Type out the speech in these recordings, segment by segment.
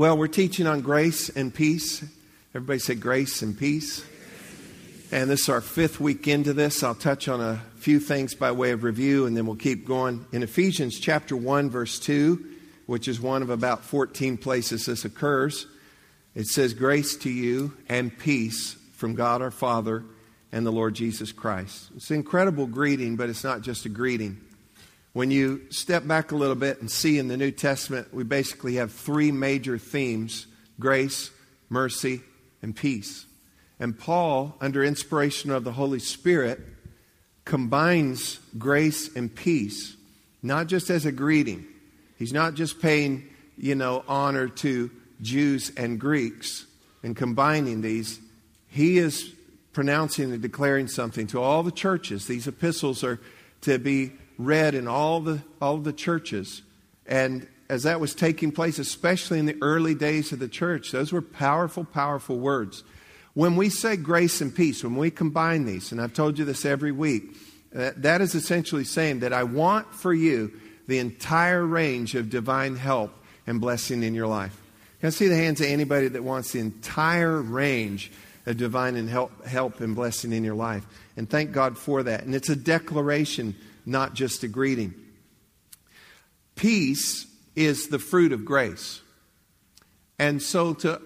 Well, we're teaching on grace and peace. Everybody say grace and peace. And this is our fifth week into this. I'll touch on a few things by way of review, and then we'll keep going. In Ephesians chapter 1, verse 2, which is one of about 14 places this occurs, it says, grace to you and peace from God our Father and the Lord Jesus Christ. It's an incredible greeting, but it's not just a greeting. When you step back a little bit and see in the New Testament, we basically have three major themes: grace, mercy, and peace. And Paul, under inspiration of the Holy Spirit, combines grace and peace, not just as a greeting. He's not just paying, honor to Jews and Greeks and combining these. He is pronouncing and declaring something to all the churches. These epistles are to be read in all the churches. And as that was taking place, especially in the early days of the church, those were powerful, powerful words. When we say grace and peace, when we combine these, and I've told you this every week, that is essentially saying that I want for you the entire range of divine help and blessing in your life. Can I see the hands of anybody that wants the entire range of divine and help and blessing in your life? And thank God for that. And it's a declaration, not just a greeting. Peace is the fruit of grace. And so to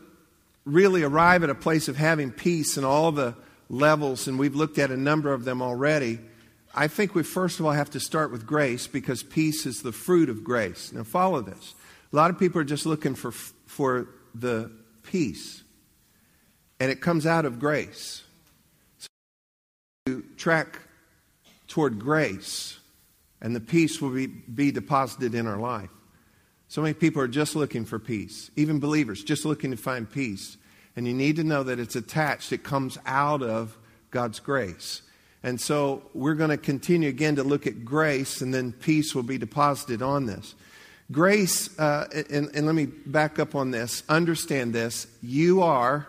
really arrive at a place of having peace in all the levels, and we've looked at a number of them already, I think we first of all have to start with grace, because peace is the fruit of grace. Now follow this. A lot of people are just looking for the peace, and it comes out of grace. So to track toward grace, and the peace will be deposited in our life. So many people are just looking for peace, even believers, just looking to find peace. And you need to know that it's attached. It comes out of God's grace. And so we're going to continue again to look at grace, and then peace will be deposited on this. Grace, and let me back up on this. Understand this. You are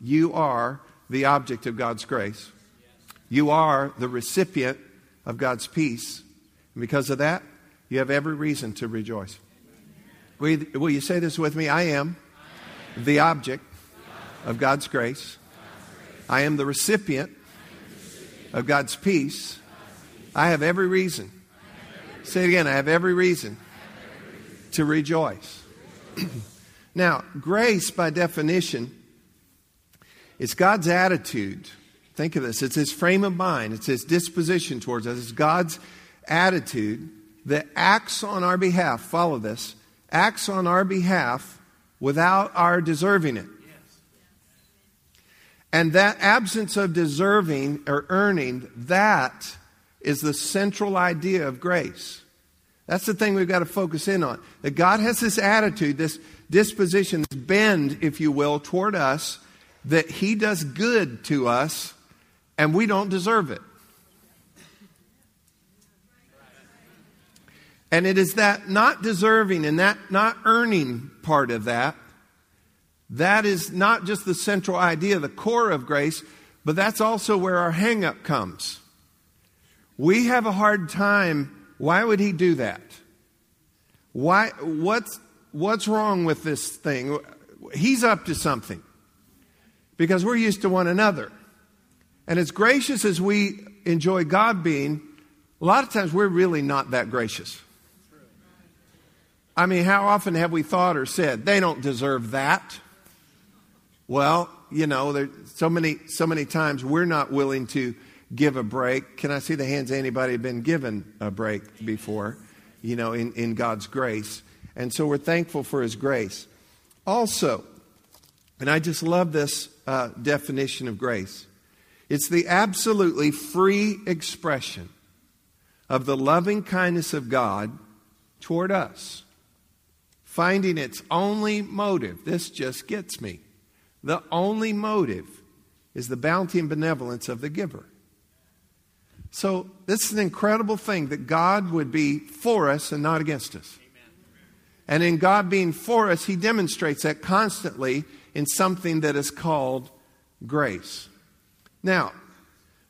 the object of God's grace. You are the recipient of God's peace. And because of that, you have every reason to rejoice. Will you say this with me? I am the object of God's grace. I am the recipient of God's peace. I have every reason. Say it again. I have every reason to rejoice. Now, grace, by definition, is God's attitude. Think of this. It's His frame of mind. It's His disposition towards us. It's God's attitude that acts on our behalf. Follow this. Acts on our behalf without our deserving it. And that absence of deserving or earning, that is the central idea of grace. That's the thing we've got to focus in on. That God has this attitude, this disposition, this bend, if you will, toward us, that He does good to us and we don't deserve it. And it is that not deserving and that not earning part of that, that is not just the central idea, the core of grace, but that's also where our hang-up comes. We have a hard time. Why would He do that? Why? What's wrong with this thing? He's up to something. Because we're used to one another. And as gracious as we enjoy God being, a lot of times we're really not that gracious. I mean, how often have we thought or said, they don't deserve that? Well, there's so many times we're not willing to give a break. Can I see the hands of anybody who's been given a break before, in God's grace? And so we're thankful for His grace. Also, and I just love this definition of grace. It's the absolutely free expression of the loving kindness of God toward us, finding its only motive. This just gets me. The only motive is the bounty and benevolence of the giver. So this is an incredible thing, that God would be for us and not against us. And in God being for us, He demonstrates that constantly in something that is called grace. Now,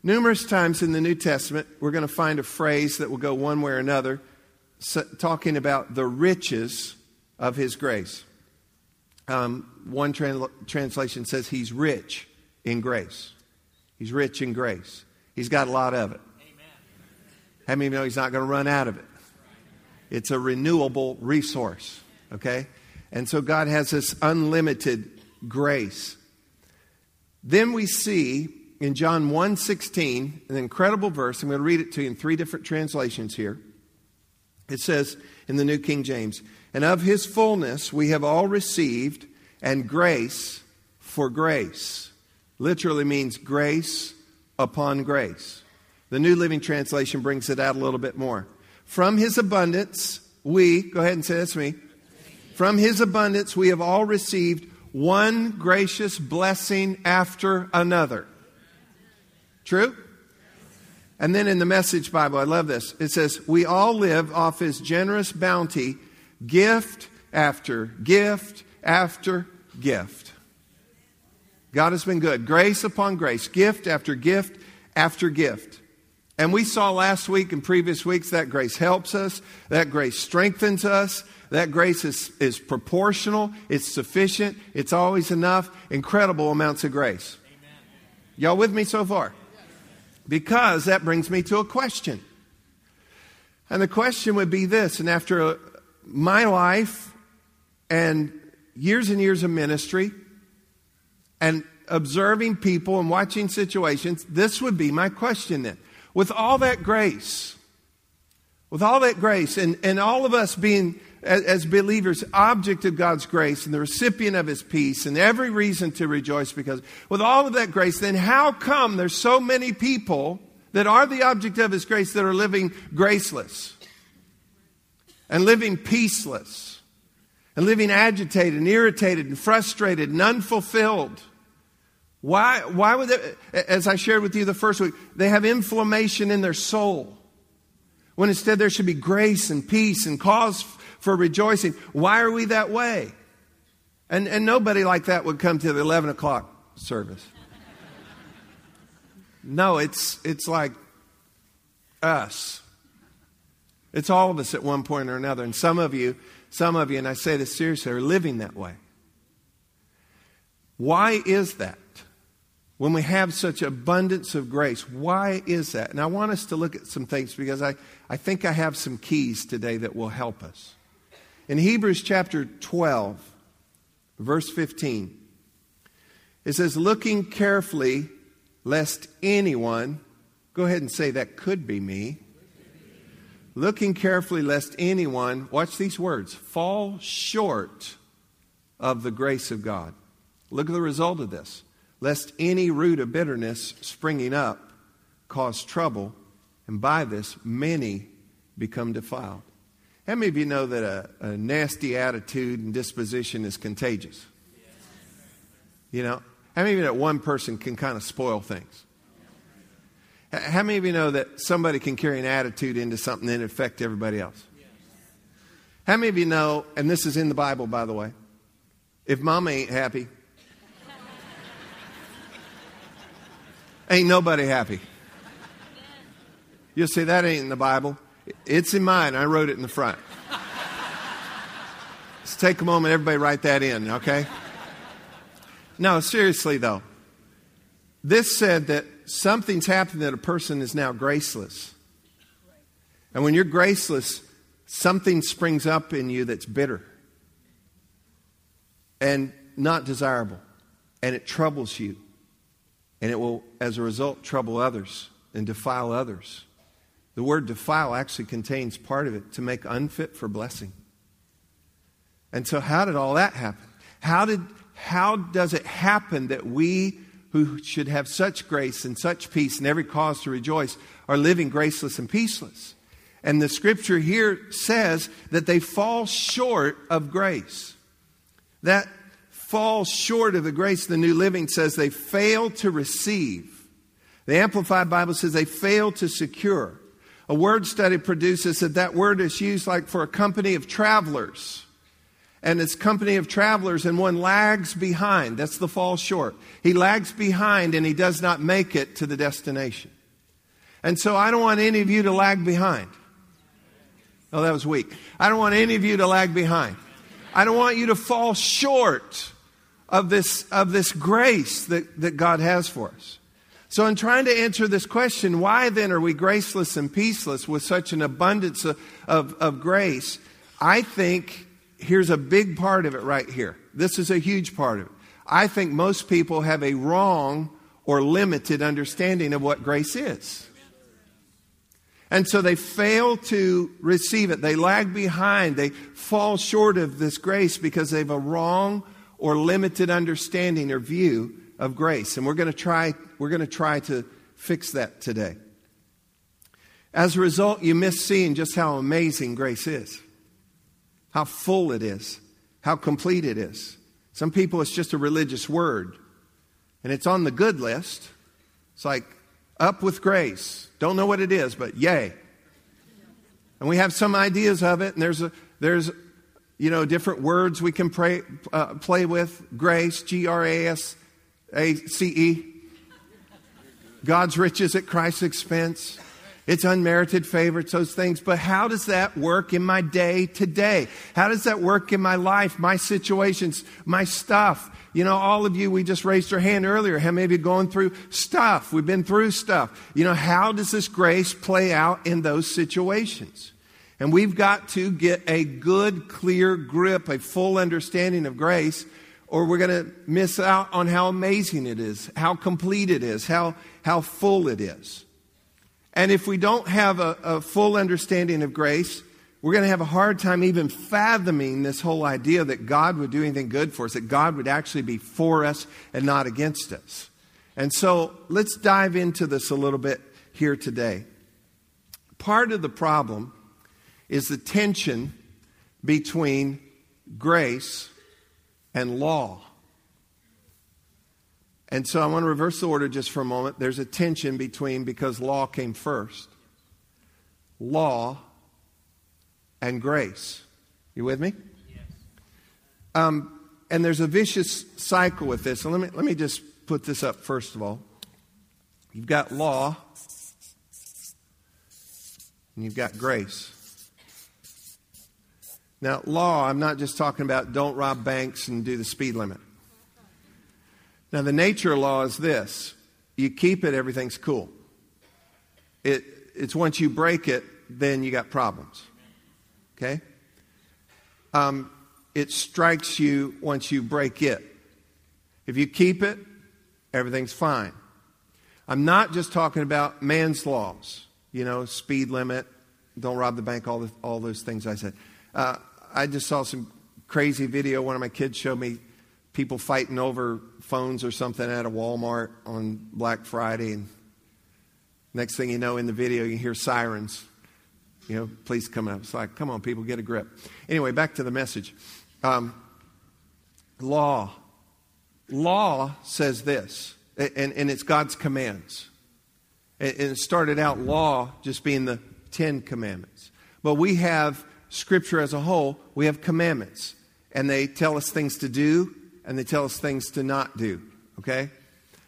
numerous times in the New Testament, we're going to find a phrase that will go one way or another, talking about the riches of His grace. One translation says he's rich in grace. He's rich in grace. He's got a lot of it. Amen. How many of you know he's not going to run out of it? It's a renewable resource, okay? And so God has this unlimited grace. Then we see in John 1:16, an incredible verse. I'm going to read it to you in three different translations here. It says in the New King James, "And of his fullness we have all received, and grace for grace." Literally means grace upon grace. The New Living Translation brings it out a little bit more. From his abundance we, go ahead and say this to me. From his abundance we have all received one gracious blessing after another. True? And then in the Message Bible, I love this. It says, we all live off his generous bounty, gift after gift after gift. God has been good. Grace upon grace. Gift after gift after gift. And we saw last week and previous weeks that grace helps us. That grace strengthens us. That grace is proportional. It's sufficient. It's always enough. Incredible amounts of grace. Amen. Y'all with me so far? Because that brings me to a question. And the question would be this. And after my life and years of ministry and observing people and watching situations, this would be my question then. With all that grace and all of us being, as believers, object of God's grace and the recipient of his peace and every reason to rejoice because with all of that grace, then how come there's so many people that are the object of his grace that are living graceless and living peaceless and living agitated and irritated and frustrated and unfulfilled? Why would they, as I shared with you the first week, they have inflammation in their soul when instead there should be grace and peace and cause for rejoicing. Why are we that way? And nobody like that would come to the 11 o'clock service. No, it's like us. It's all of us at one point or another. And some of you, and I say this seriously, are living that way. Why is that? When we have such abundance of grace, why is that? And I want us to look at some things because I think I have some keys today that will help us. In Hebrews chapter 12, verse 15, it says, looking carefully, lest anyone, go ahead and say that could be me. Looking carefully, lest anyone, watch these words, fall short of the grace of God. Look at the result of this. Lest any root of bitterness springing up cause trouble, and by this many become defiled. How many of you know that a nasty attitude and disposition is contagious? You know, how many of you know that one person can kind of spoil things? How many of you know that somebody can carry an attitude into something and affect everybody else? How many of you know, and this is in the Bible, by the way, if mama ain't happy, ain't nobody happy. You'll say, that ain't in the Bible. It's in mine. I wrote it in the front. Let's take a moment. Everybody write that in, okay? No, seriously, though. This said that something's happened that a person is now graceless. And when you're graceless, something springs up in you that's bitter and not desirable, and it troubles you. And it will, as a result, trouble others and defile others. The word defile actually contains part of it, to make unfit for blessing. And so how did all that happen? How does it happen that we who should have such grace and such peace and every cause to rejoice are living graceless and peaceless? And the scripture here says that they fall short of grace. That fall short of the grace. The New Living says they fail to receive. The Amplified Bible says they fail to secure. A word study produces that word is used like for a company of travelers. And it's company of travelers and one lags behind. That's the fall short. He lags behind and he does not make it to the destination. And so I don't want any of you to lag behind. Oh, that was weak. I don't want any of you to lag behind. I don't want you to fall short of this grace that God has for us. So in trying to answer this question, why then are we graceless and peaceless with such an abundance of grace? I think here's a big part of it right here. This is a huge part of it. I think most people have a wrong or limited understanding of what grace is. And so they fail to receive it. They lag behind. They fall short of this grace because they have a wrong or limited understanding or view of grace. And we're going to try to fix that today. As a result, you miss seeing just how amazing grace is, how full it is, how complete it is. Some people, it's just a religious word, and it's on the good list. It's like, up with grace. Don't know what it is, but yay. And we have some ideas of it, and there's different words we can play with. Grace, GRACE, God's riches at Christ's expense. It's unmerited favor, it's those things. But how does that work in my day to day? How does that work in my life, my situations, my stuff? You know, all of you, we just raised your hand earlier. How many of you are going through stuff? We've been through stuff. You know, how does this grace play out in those situations? And we've got to get a good, clear grip, a full understanding of grace, or we're going to miss out on how amazing it is, how complete it is, how full it is. And if we don't have a full understanding of grace, we're going to have a hard time even fathoming this whole idea that God would do anything good for us, that God would actually be for us and not against us. And so let's dive into this a little bit here today. Part of the problem is the tension between grace and law. And so I want to reverse the order just for a moment. There's a tension between, because law came first, law and grace. You with me? Yes. And there's a vicious cycle with this. And let me just put this up first of all. You've got law and you've got grace. Now, law, I'm not just talking about don't rob banks and do the speed limit. Now, the nature of law is this. You keep it, everything's cool. It's once you break it, then you got problems. Okay? It strikes you once you break it. If you keep it, everything's fine. I'm not just talking about man's laws. You know, speed limit, don't rob the bank, all those things I said. I just saw some crazy video. One of my kids showed me people fighting over phones or something at a Walmart on Black Friday. And next thing you know, in the video, you hear sirens. You know, police coming up. It's like, come on, people, get a grip. Anyway, back to the message. Law. Law says this, and it's God's commands. And it started out law just being the 10 commandments. But we have Scripture as a whole. We have commandments. And they tell us things to do. And they tell us things to not do, okay?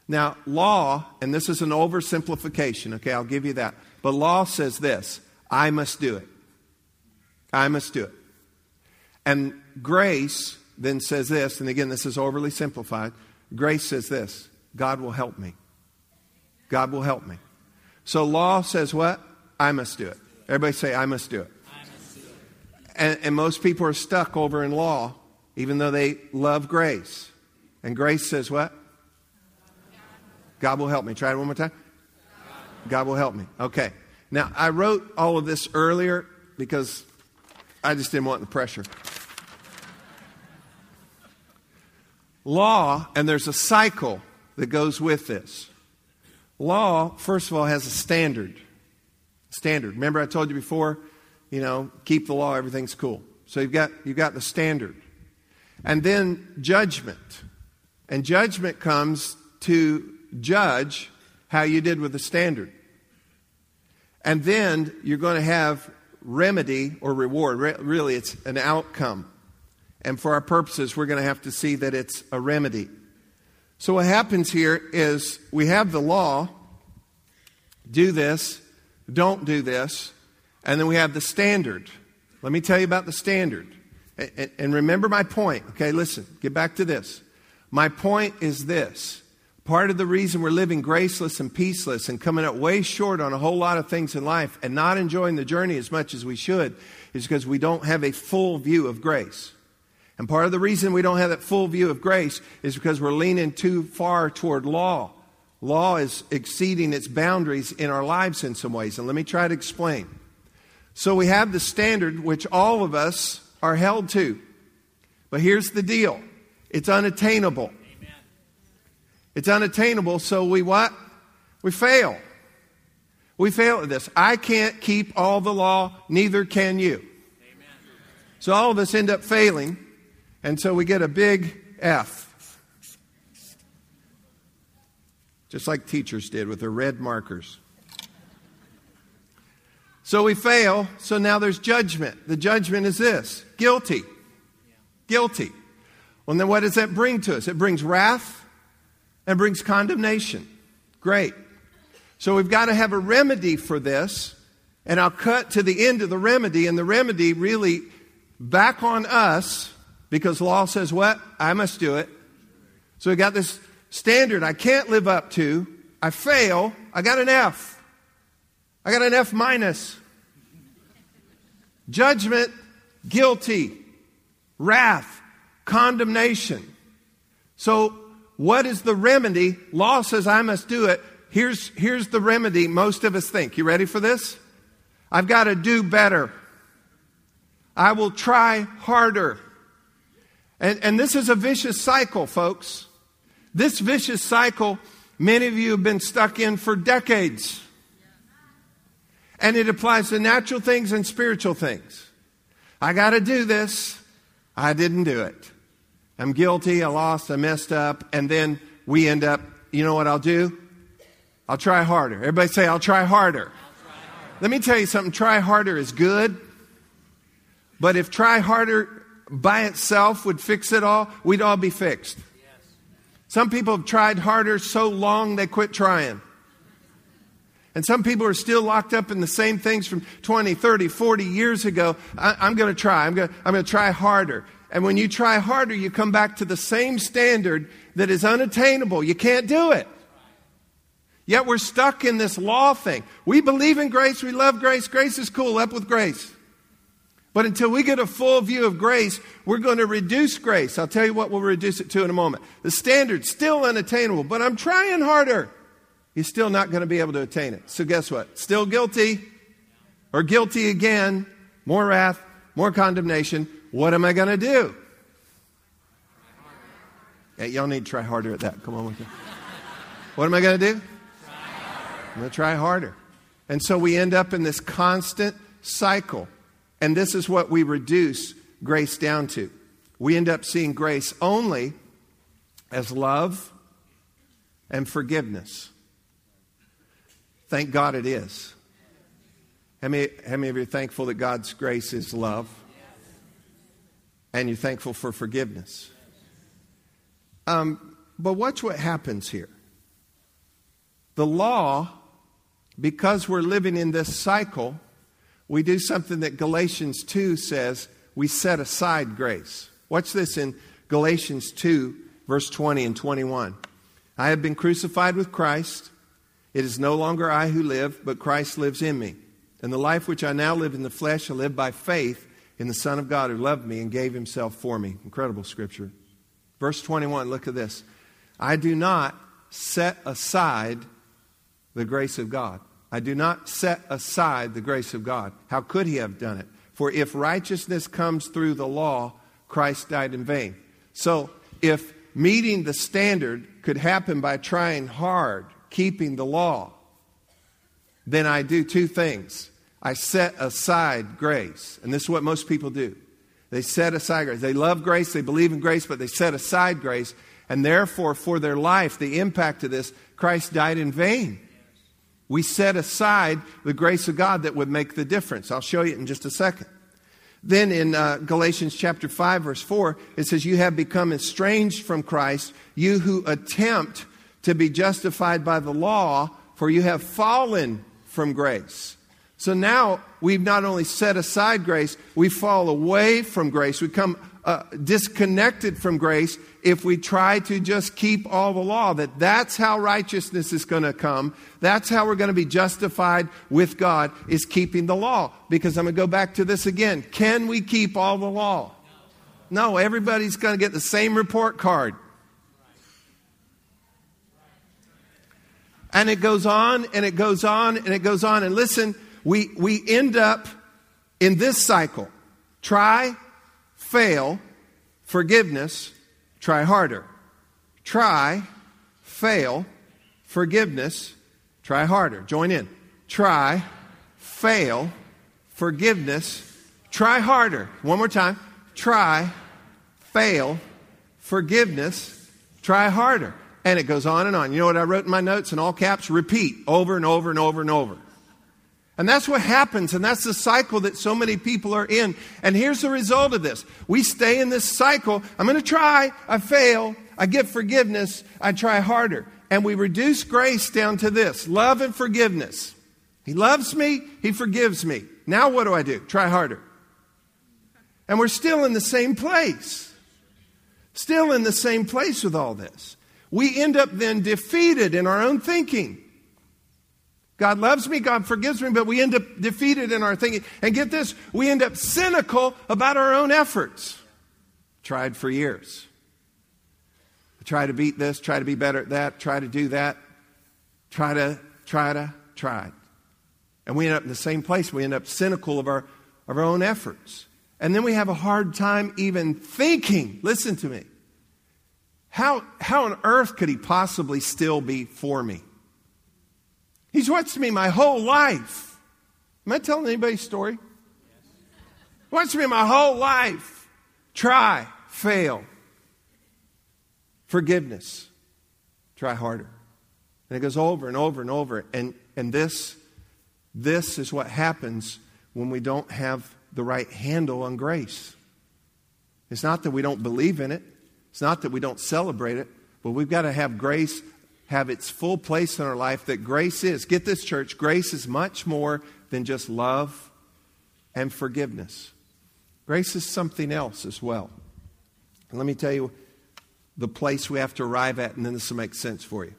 Now, law, and this is an oversimplification, okay, I'll give you that. But law says this, I must do it. I must do it. And grace then says this, and again, this is overly simplified. Grace says this, God will help me. God will help me. So law says what? I must do it. Everybody say, I must do it. I must do it. And most people are stuck over in law, even though they love grace. And grace says what? God will help me. Try it one more time. God will help me. Okay. Now, I wrote all of this earlier because I just didn't want the pressure. Law, and there's a cycle that goes with this. Law, first of all, has a standard. Standard. Remember I told you before, you know, keep the law, everything's cool. So you've got the standard. And then judgment. And judgment comes to judge how you did with the standard. And then you're going to have remedy or reward. Really, it's an outcome. And for our purposes, we're going to have to see that it's a remedy. So what happens here is we have the law, do this, don't do this, and then we have the standard. Let me tell you about the standard. And remember my point. Okay, listen, get back to this. My point is this. Part of the reason we're living graceless and peaceless and coming up way short on a whole lot of things in life and not enjoying the journey as much as we should is because we don't have a full view of grace. And part of the reason we don't have that full view of grace is because we're leaning too far toward law. Law is exceeding its boundaries in our lives in some ways. And let me try to explain. So we have the standard which all of us are held to. But here's the deal. It's unattainable. Amen. It's unattainable, so we what? We fail. We fail at this. I can't keep all the law, neither can you. Amen. So all of us end up failing, and so we get a big F. Just like teachers did with their red markers. So we fail, so now there's judgment. The judgment is this: guilty. Guilty. Well, then what does that bring to us? It brings wrath and brings condemnation. Great. So we've got to have a remedy for this, and I'll cut to the end of the remedy, and the remedy really back on us, because law says what? I must do it. So we got this standard I can't live up to. I fail. I got an F. I got an F minus. Judgment, guilty, wrath, condemnation. So what is the remedy? Law says I must do it. Here's the remedy most of us think. You ready for this? I've got to do better. I will try harder. And this is a vicious cycle, folks. This vicious cycle, many of you have been stuck in for decades. And it applies to natural things and spiritual things. I got to do this. I didn't do it. I'm guilty. I lost. I messed up. And then we end up, you know what I'll do? I'll try harder. Everybody say, I'll try harder. I'll try harder. Let me tell you something. Try harder is good. But if try harder by itself would fix it all, we'd all be fixed. Yes. Some people have tried harder so long they quit trying. And some people are still locked up in the same things from 20, 30, 40 years ago. I'm going to try. I'm going to try harder. And when you try harder, you come back to the same standard that is unattainable. You can't do it. Yet we're stuck in this law thing. We believe in grace. We love grace. Grace is cool. Up with grace. But until we get a full view of grace, we're going to reduce grace. I'll tell you what we'll reduce it to in a moment. The standard's still unattainable, but I'm trying harder. You're still not going to be able to attain it. So guess what? Still guilty, or guilty again, more wrath, more condemnation. What am I going to do? Yeah, y'all need to try harder at that. Come on with me. What am I going to do? I'm going to try harder. And so we end up in this constant cycle. And this is what we reduce grace down to. We end up seeing grace only as love and forgiveness. Thank God it is. How many of you are thankful that God's grace is love? And you're thankful for forgiveness. But watch what happens here. The law, because we're living in this cycle, we do something that Galatians 2 says, we set aside grace. Watch this in Galatians 2, verse 20 and 21. I have been crucified with Christ. It is no longer I who live, but Christ lives in me. And the life which I now live in the flesh, I live by faith in the Son of God who loved me and gave himself for me. Incredible scripture. Verse 21, look at this. I do not set aside the grace of God. I do not set aside the grace of God. How could he have done it? For if righteousness comes through the law, Christ died in vain. So if meeting the standard could happen by trying hard, keeping the law, then I do two things. I set aside grace. And this is what most people do. They set aside grace. They love grace. They believe in grace, but they set aside grace. And therefore, for their life, the impact of this, Christ died in vain. We set aside the grace of God that would make the difference. I'll show you in just a second. Then in Galatians chapter 5, verse 4, it says, you have become estranged from Christ, you who attempt to be justified by the law, for you have fallen from grace. So now we've not only set aside grace, we fall away from grace. We come disconnected from grace if we try to just keep all the law. That's how righteousness is going to come. That's how we're going to be justified with God, is keeping the law. Because I'm going to go back to this again. Can we keep all the law? No, everybody's going to get the same report card. And it goes on and it goes on and it goes on. And listen, we end up in this cycle. Try, fail, forgiveness, try harder. Try, fail, forgiveness, try harder. Join in. Try, fail, forgiveness, try harder. One more time. Try, fail, forgiveness, try harder. And it goes on and on. You know what I wrote in my notes in all caps? Repeat over and over and over and over. And that's what happens, and that's the cycle that so many people are in. And here's the result of this. We stay in this cycle. I'm going to try. I fail. I get forgiveness. I try harder. And we reduce grace down to this: love and forgiveness. He loves me. He forgives me. Now what do I do? Try harder. And we're still in the same place. Still in the same place with all this. We end up then defeated in our own thinking. God loves me, God forgives me, but we end up defeated in our thinking. And get this, we end up cynical about our own efforts. Tried for years. Try to beat this, try to be better at that, try to do that. Tried. And we end up in the same place. We end up cynical of our own efforts. And then we have a hard time even thinking. Listen to me. How on earth could he possibly still be for me? He's watched me my whole life. Am I telling anybody's story? Yes. Watched me my whole life. Try, fail. Forgiveness. Try harder. And it goes over and over and over. And this is what happens when we don't have the right handle on grace. It's not that we don't believe in it. It's not that we don't celebrate it, but we've got to have grace have its full place in our life, that grace is. Get this, church, grace is much more than just love and forgiveness. Grace is something else as well. And let me tell you the place we have to arrive at, and then this will make sense for you.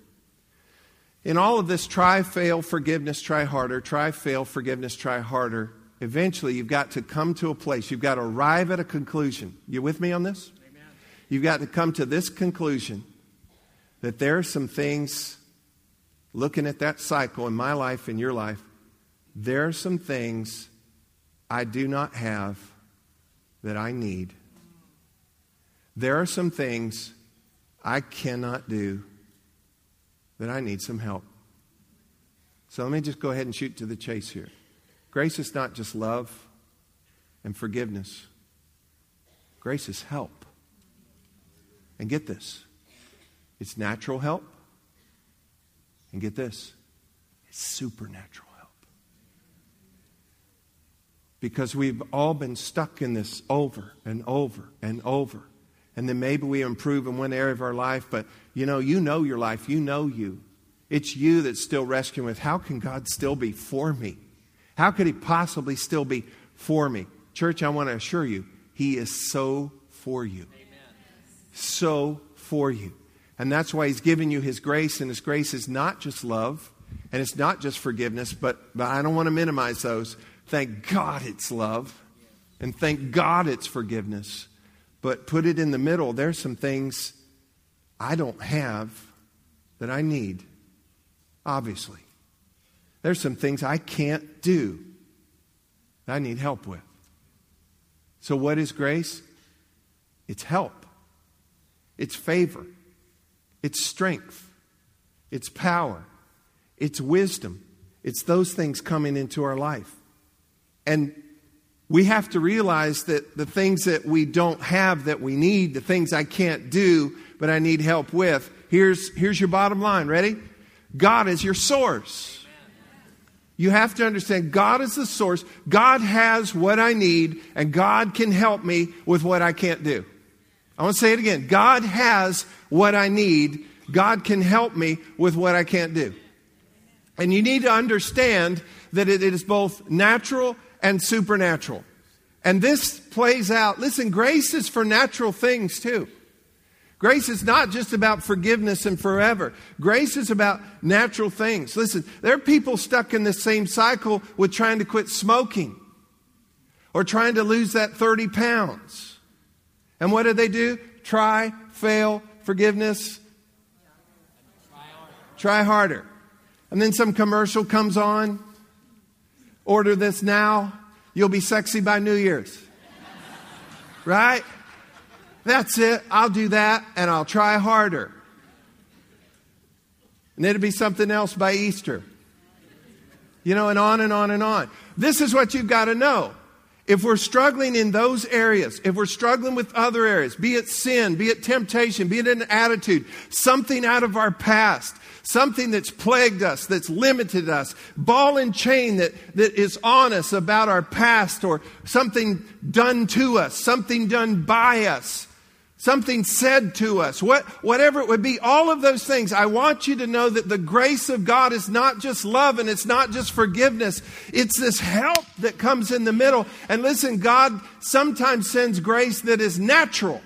In all of this try, fail, forgiveness, try harder, try, fail, forgiveness, try harder, eventually you've got to come to a place. You've got to arrive at a conclusion. You with me on this? You've got to come to this conclusion that there are some things, looking at that cycle in my life, in your life, there are some things I do not have that I need. There are some things I cannot do that I need some help. So let me just go ahead and shoot to the chase here. Grace is not just love and forgiveness. Grace is help. And get this, it's natural help. And get this, it's supernatural help. Because we've all been stuck in this over and over and over. And then maybe we improve in one area of our life, but you know your life, you know you. It's you that's still wrestling with, how can God still be for me? How could he possibly still be for me? Church, I want to assure you, he is so for you. So for you. And that's why he's given you his grace. And his grace is not just love. And it's not just forgiveness. But I don't want to minimize those. Thank God it's love. And thank God it's forgiveness. But put it in the middle. There's some things I don't have that I need. Obviously. There's some things I can't do that I need help with. So what is grace? It's help. It's favor, it's strength, it's power, it's wisdom. It's those things coming into our life. And we have to realize that the things that we don't have that we need, the things I can't do but I need help with, here's your bottom line. Ready? God is your source. You have to understand God is the source. God has what I need, and God can help me with what I can't do. I want to say it again. God has what I need. God can help me with what I can't do. And you need to understand that it is both natural and supernatural. And this plays out. Listen, grace is for natural things too. Grace is not just about forgiveness and forever. Grace is about natural things. Listen, there are people stuck in this same cycle with trying to quit smoking or trying to lose that 30 pounds. And what do they do? Try, fail, forgiveness. Try harder. And then some commercial comes on. Order this now. You'll be sexy by New Year's. Right? That's it. I'll do that and I'll try harder. And it'll be something else by Easter. You know, and on and on and on. This is what you've got to know. If we're struggling in those areas, if we're struggling with other areas, be it sin, be it temptation, be it an attitude, something out of our past, something that's plagued us, that's limited us, ball and chain that is on us about our past, or something done to us, something done by us, something said to us, whatever it would be, all of those things, I want you to know that the grace of God is not just love and it's not just forgiveness. It's this help that comes in the middle. And listen, God sometimes sends grace that is natural,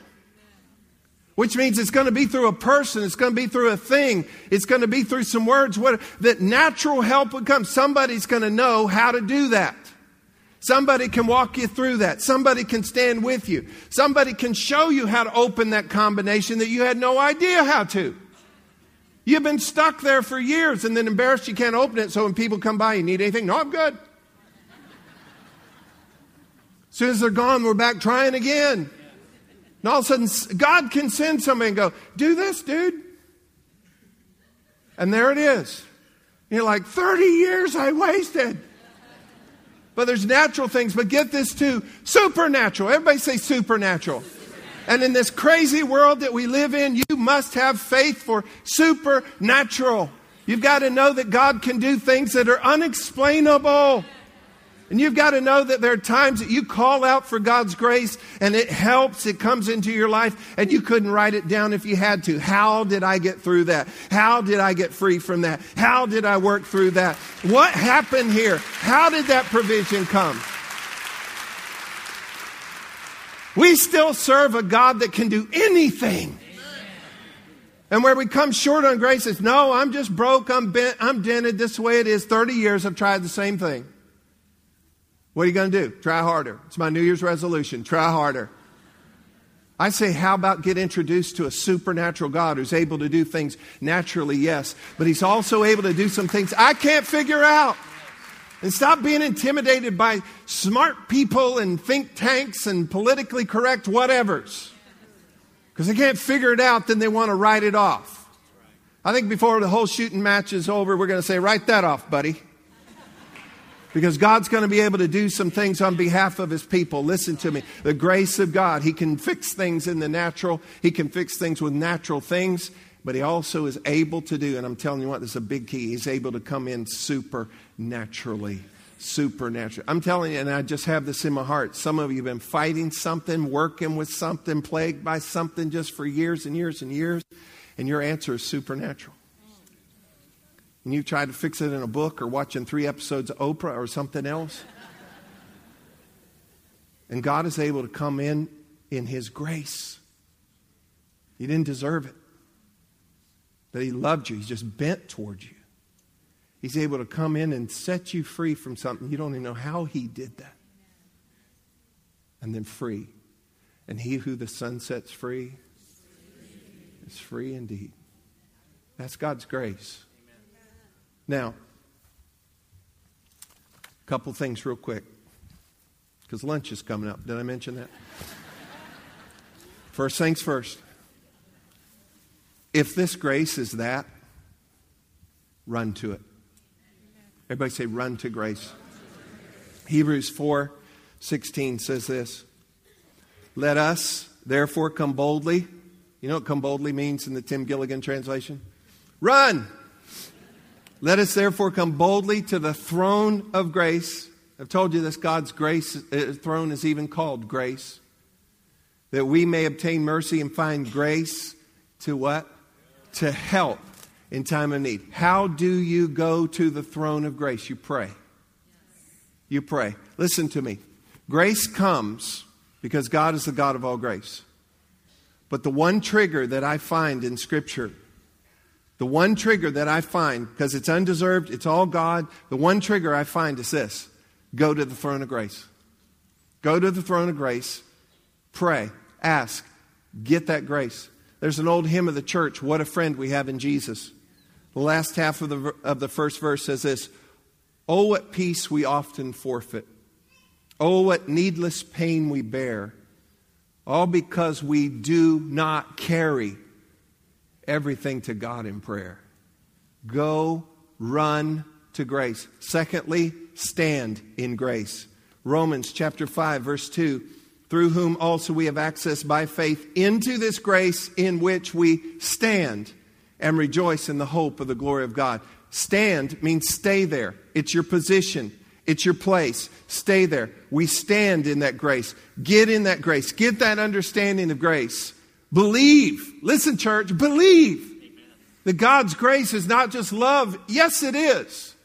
which means it's going to be through a person. It's going to be through a thing. It's going to be through some words. That natural help would come. Somebody's going to know how to do that. Somebody can walk you through that. Somebody can stand with you. Somebody can show you how to open that combination that you had no idea how to. You've been stuck there for years and then embarrassed you can't open it. So when people come by, you need anything? No, I'm good. As soon as they're gone, we're back trying again. And all of a sudden, God can send somebody and go, do this, dude. And there it is. You're like, 30 years I wasted. But there's natural things. But get this too, supernatural. Everybody say supernatural. And in this crazy world that we live in, you must have faith for supernatural. You've got to know that God can do things that are unexplainable. And you've got to know that there are times that you call out for God's grace and it helps. It comes into your life and you couldn't write it down if you had to. How did I get through that? How did I get free from that? How did I work through that? What happened here? How did that provision come? We still serve a God that can do anything. And where we come short on grace is, no, I'm just broke. I'm bent. I'm dented. This way it is. 30 years I've tried the same thing. What are you going to do? Try harder. It's my New Year's resolution. Try harder. I say, how about get introduced to a supernatural God who's able to do things naturally, yes, but he's also able to do some things I can't figure out. And stop being intimidated by smart people and think tanks and politically correct whatevers. Because they can't figure it out, then they want to write it off. I think before the whole shooting match is over, we're going to say, write that off, buddy. Because God's going to be able to do some things on behalf of his people. Listen to me. The grace of God. He can fix things in the natural. He can fix things with natural things. But he also is able to do, and I'm telling you what, this is a big key. He's able to come in supernaturally. Supernatural. I'm telling you, and I just have this in my heart. Some of you have been fighting something, working with something, plagued by something just for years and years and years. And your answer is supernatural. And you've tried to fix it in a book or watching 3 episodes of Oprah or something else. And God is able to come in his grace. You didn't deserve it. But he loved you. He's just bent toward you. He's able to come in and set you free from something. You don't even know how he did that. And then free. And he who the sun sets free is free indeed. That's God's grace. Now, a couple things real quick, because lunch is coming up. Did I mention that? First things first. If this grace is that, run to it. Everybody say, run to grace. Hebrews 4:16 says this. Let us, therefore, come boldly. You know what come boldly means in the Tim Gilligan translation? Run! Let us therefore come boldly to the throne of grace. I've told you this, God's grace throne is even called grace. That we may obtain mercy and find grace to what? To help in time of need. How do you go to the throne of grace? You pray. You pray. Listen to me. Grace comes because God is the God of all grace. But the one trigger that I find in Scripture, the one trigger that I find, because it's undeserved, it's all God, the one trigger I find is this: go to the throne of grace. Go to the throne of grace, pray, ask, get that grace. There's an old hymn of the church, "What a Friend We Have in Jesus." The last half of the first verse says this: "Oh, what peace we often forfeit. Oh, what needless pain we bear. All because we do not carry everything to God in prayer." Go, run to grace. Secondly, stand in grace. Romans chapter 5, verse 2, "Through whom also we have access by faith into this grace in which we stand and rejoice in the hope of the glory of God." Stand means stay there. It's your position. It's your place. Stay there. We stand in that grace. Get in that grace. Get that understanding of grace. Believe. Listen, church, believe. Amen. That God's grace is not just love. Yes, it is.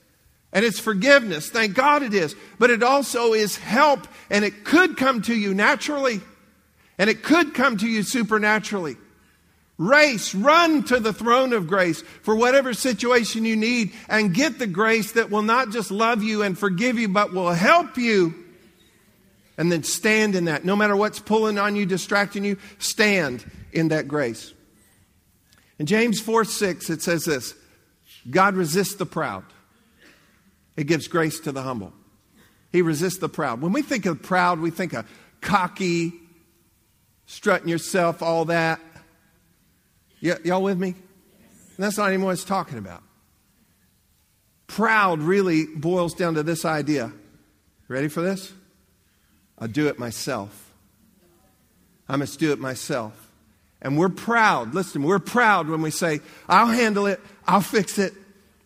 And it's forgiveness. Thank God it is. But it also is help. And it could come to you naturally. And it could come to you supernaturally. Race, run to the throne of grace for whatever situation you need, and get the grace that will not just love you and forgive you, but will help you. And then stand in that. No matter what's pulling on you, distracting you, stand in that grace. In James 4:6, it says this: "God resists the proud. It gives grace to the humble." He resists the proud. When we think of proud, we think of cocky, strutting yourself, all that. Y'all with me? And that's not even what it's talking about. Proud really boils down to this idea. Ready for this? I'll do it myself. I must do it myself. And we're proud. Listen, we're proud when we say, "I'll handle it. I'll fix it.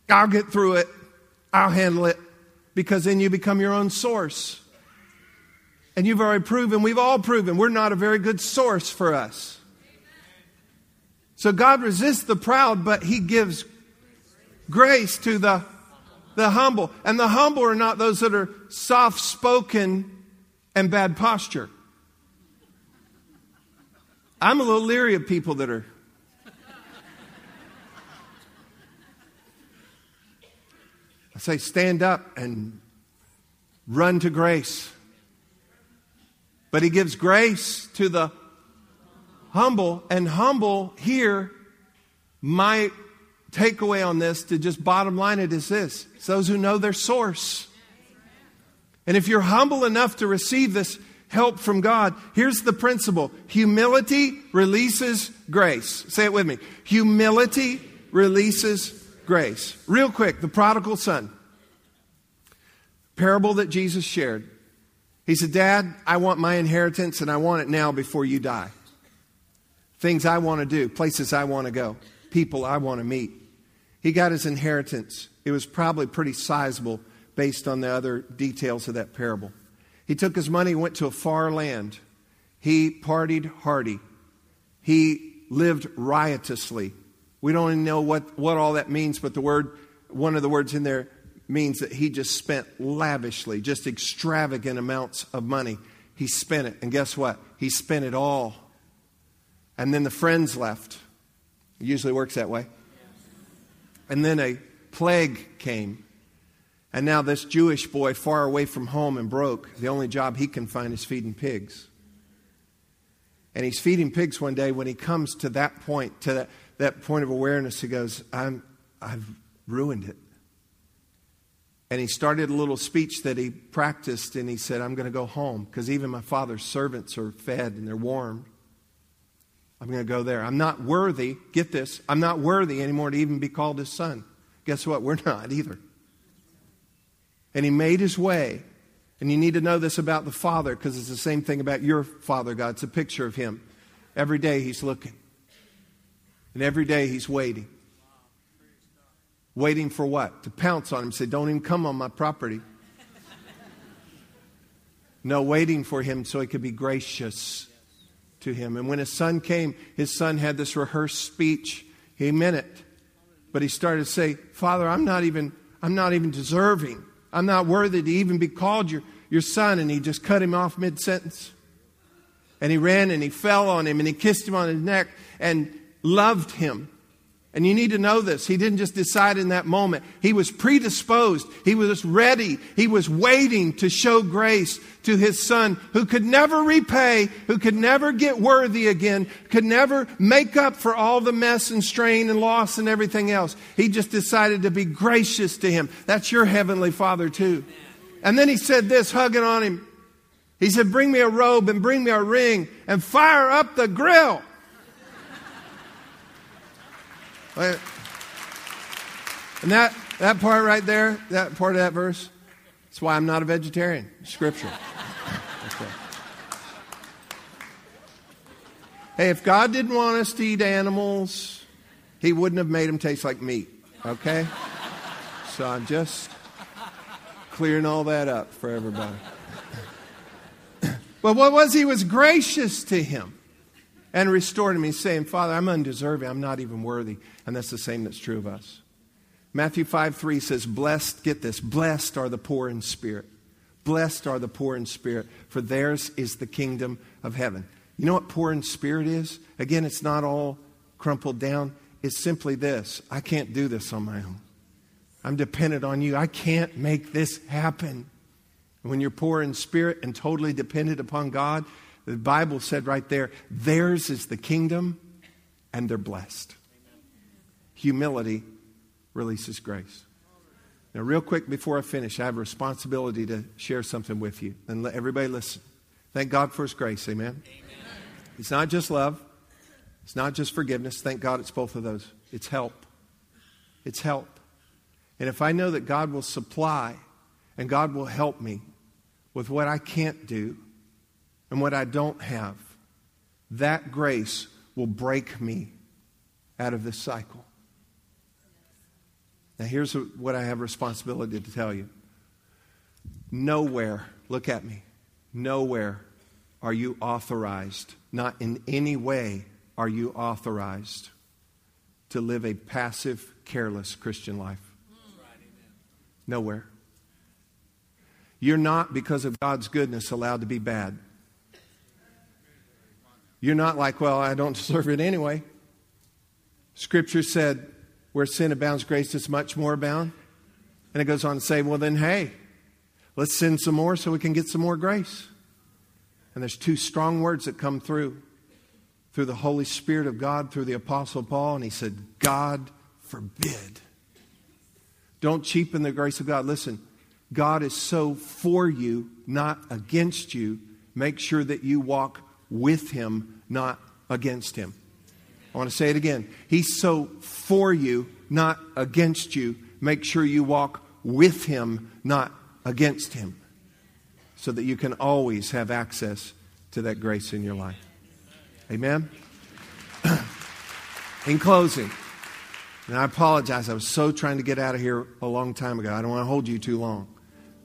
I'll get through it. I'll handle it." Because then you become your own source. And you've already proven, we've all proven, we're not a very good source for us. So God resists the proud, but He gives grace to the humble. And the humble are not those that are soft-spoken and bad posture. I'm a little leery of people that are. I say, stand up and run to grace. But He gives grace to the humble. And humble here, my takeaway on this, to just bottom line it, is this: it's those who know their source. And if you're humble enough to receive this help from God, here's the principle: humility releases grace. Say it with me. Humility releases grace. Real quick, the prodigal son. Parable that Jesus shared. He said, "Dad, I want my inheritance, and I want it now before you die. Things I want to do, places I want to go, people I want to meet." He got his inheritance. It was probably pretty sizable based on the other details of that parable. He took his money, went to a far land. He partied hardy. He lived riotously. We don't even know what all that means, but one of the words in there means that he just spent lavishly, just extravagant amounts of money. He spent it. And guess what? He spent it all. And then the friends left. It usually works that way. And then a plague came. And now this Jewish boy, far away from home and broke, the only job he can find is feeding pigs. And he's feeding pigs one day when he comes to that point, that point of awareness. He goes, I've ruined it. And he started a little speech that he practiced, and he said, "I'm going to go home, because even my father's servants are fed and they're warmed. I'm going to go there. I'm not worthy," get this, "I'm not worthy anymore to even be called his son." Guess what? We're not either. And he made his way. And you need to know this about the Father, because it's the same thing about your Father, God. It's a picture of Him. Every day He's looking. And every day He's waiting. Waiting for what? To pounce on him, say, "Don't even come on my property." No, waiting for him so he could be gracious to him. And when his son came, his son had this rehearsed speech. He meant it. But he started to say, Father, I'm not even deserving. I'm not worthy to even be called your son. And he just cut him off mid-sentence. And he ran and he fell on him and he kissed him on his neck and loved him. And you need to know this. He didn't just decide in that moment. He was predisposed. He was ready. He was waiting to show grace to his son who could never repay, who could never get worthy again, could never make up for all the mess and strain and loss and everything else. He just decided to be gracious to him. That's your heavenly Father too. And then he said this, hugging on him. He said, bring me a robe and bring me a ring and fire up the grill. And that part right there, that part of that verse, that's why I'm not a vegetarian. Scripture. Okay. Hey, if God didn't want us to eat animals, He wouldn't have made them taste like meat. Okay? So I'm just clearing all that up for everybody. But what was He was gracious to him. And restored him. He's saying, Father, I'm undeserving. I'm not even worthy. And that's the same that's true of us. Matthew 5:3 says, blessed, get this, blessed are the poor in spirit. Blessed are the poor in spirit, for theirs is the kingdom of heaven. You know what poor in spirit is? Again, it's not all crumpled down. It's simply this. I can't do this on my own. I'm dependent on you. I can't make this happen. When you're poor in spirit and totally dependent upon God, the Bible said right there, theirs is the kingdom and they're blessed. Amen. Humility releases grace. Now, real quick before I finish, I have a responsibility to share something with you. And let everybody listen. Thank God for His grace. Amen. Amen. It's not just love. It's not just forgiveness. Thank God it's both of those. It's help. It's help. And if I know that God will supply and God will help me with what I can't do, and what I don't have, that grace will break me out of this cycle. Now here's what I have responsibility to tell you. Nowhere, look at me, nowhere are you authorized, not in any way are you authorized to live a passive, careless Christian life. Nowhere. You're not, because of God's goodness, allowed to be bad. You're not like, well, I don't deserve it anyway. Scripture said, where sin abounds, grace does much more abound. And it goes on to say, well, then, hey, let's sin some more so we can get some more grace. And there's two strong words that come through the Holy Spirit of God, through the Apostle Paul. And he said, God forbid. Don't cheapen the grace of God. Listen, God is so for you, not against you. Make sure that you walk with Him, not against Him. I want to say it again. He's so for you, not against you. Make sure you walk with Him, not against Him. So that you can always have access to that grace in your life. Amen? In closing, and I apologize. I was so trying to get out of here a long time ago. I don't want to hold you too long.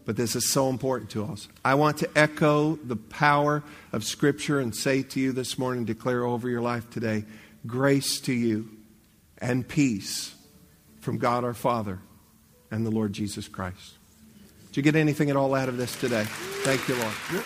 But this is so important to us. I want to echo the power of Scripture and say to you this morning, declare over your life today, grace to you and peace from God our Father and the Lord Jesus Christ. Did you get anything at all out of this today? Thank you, Lord.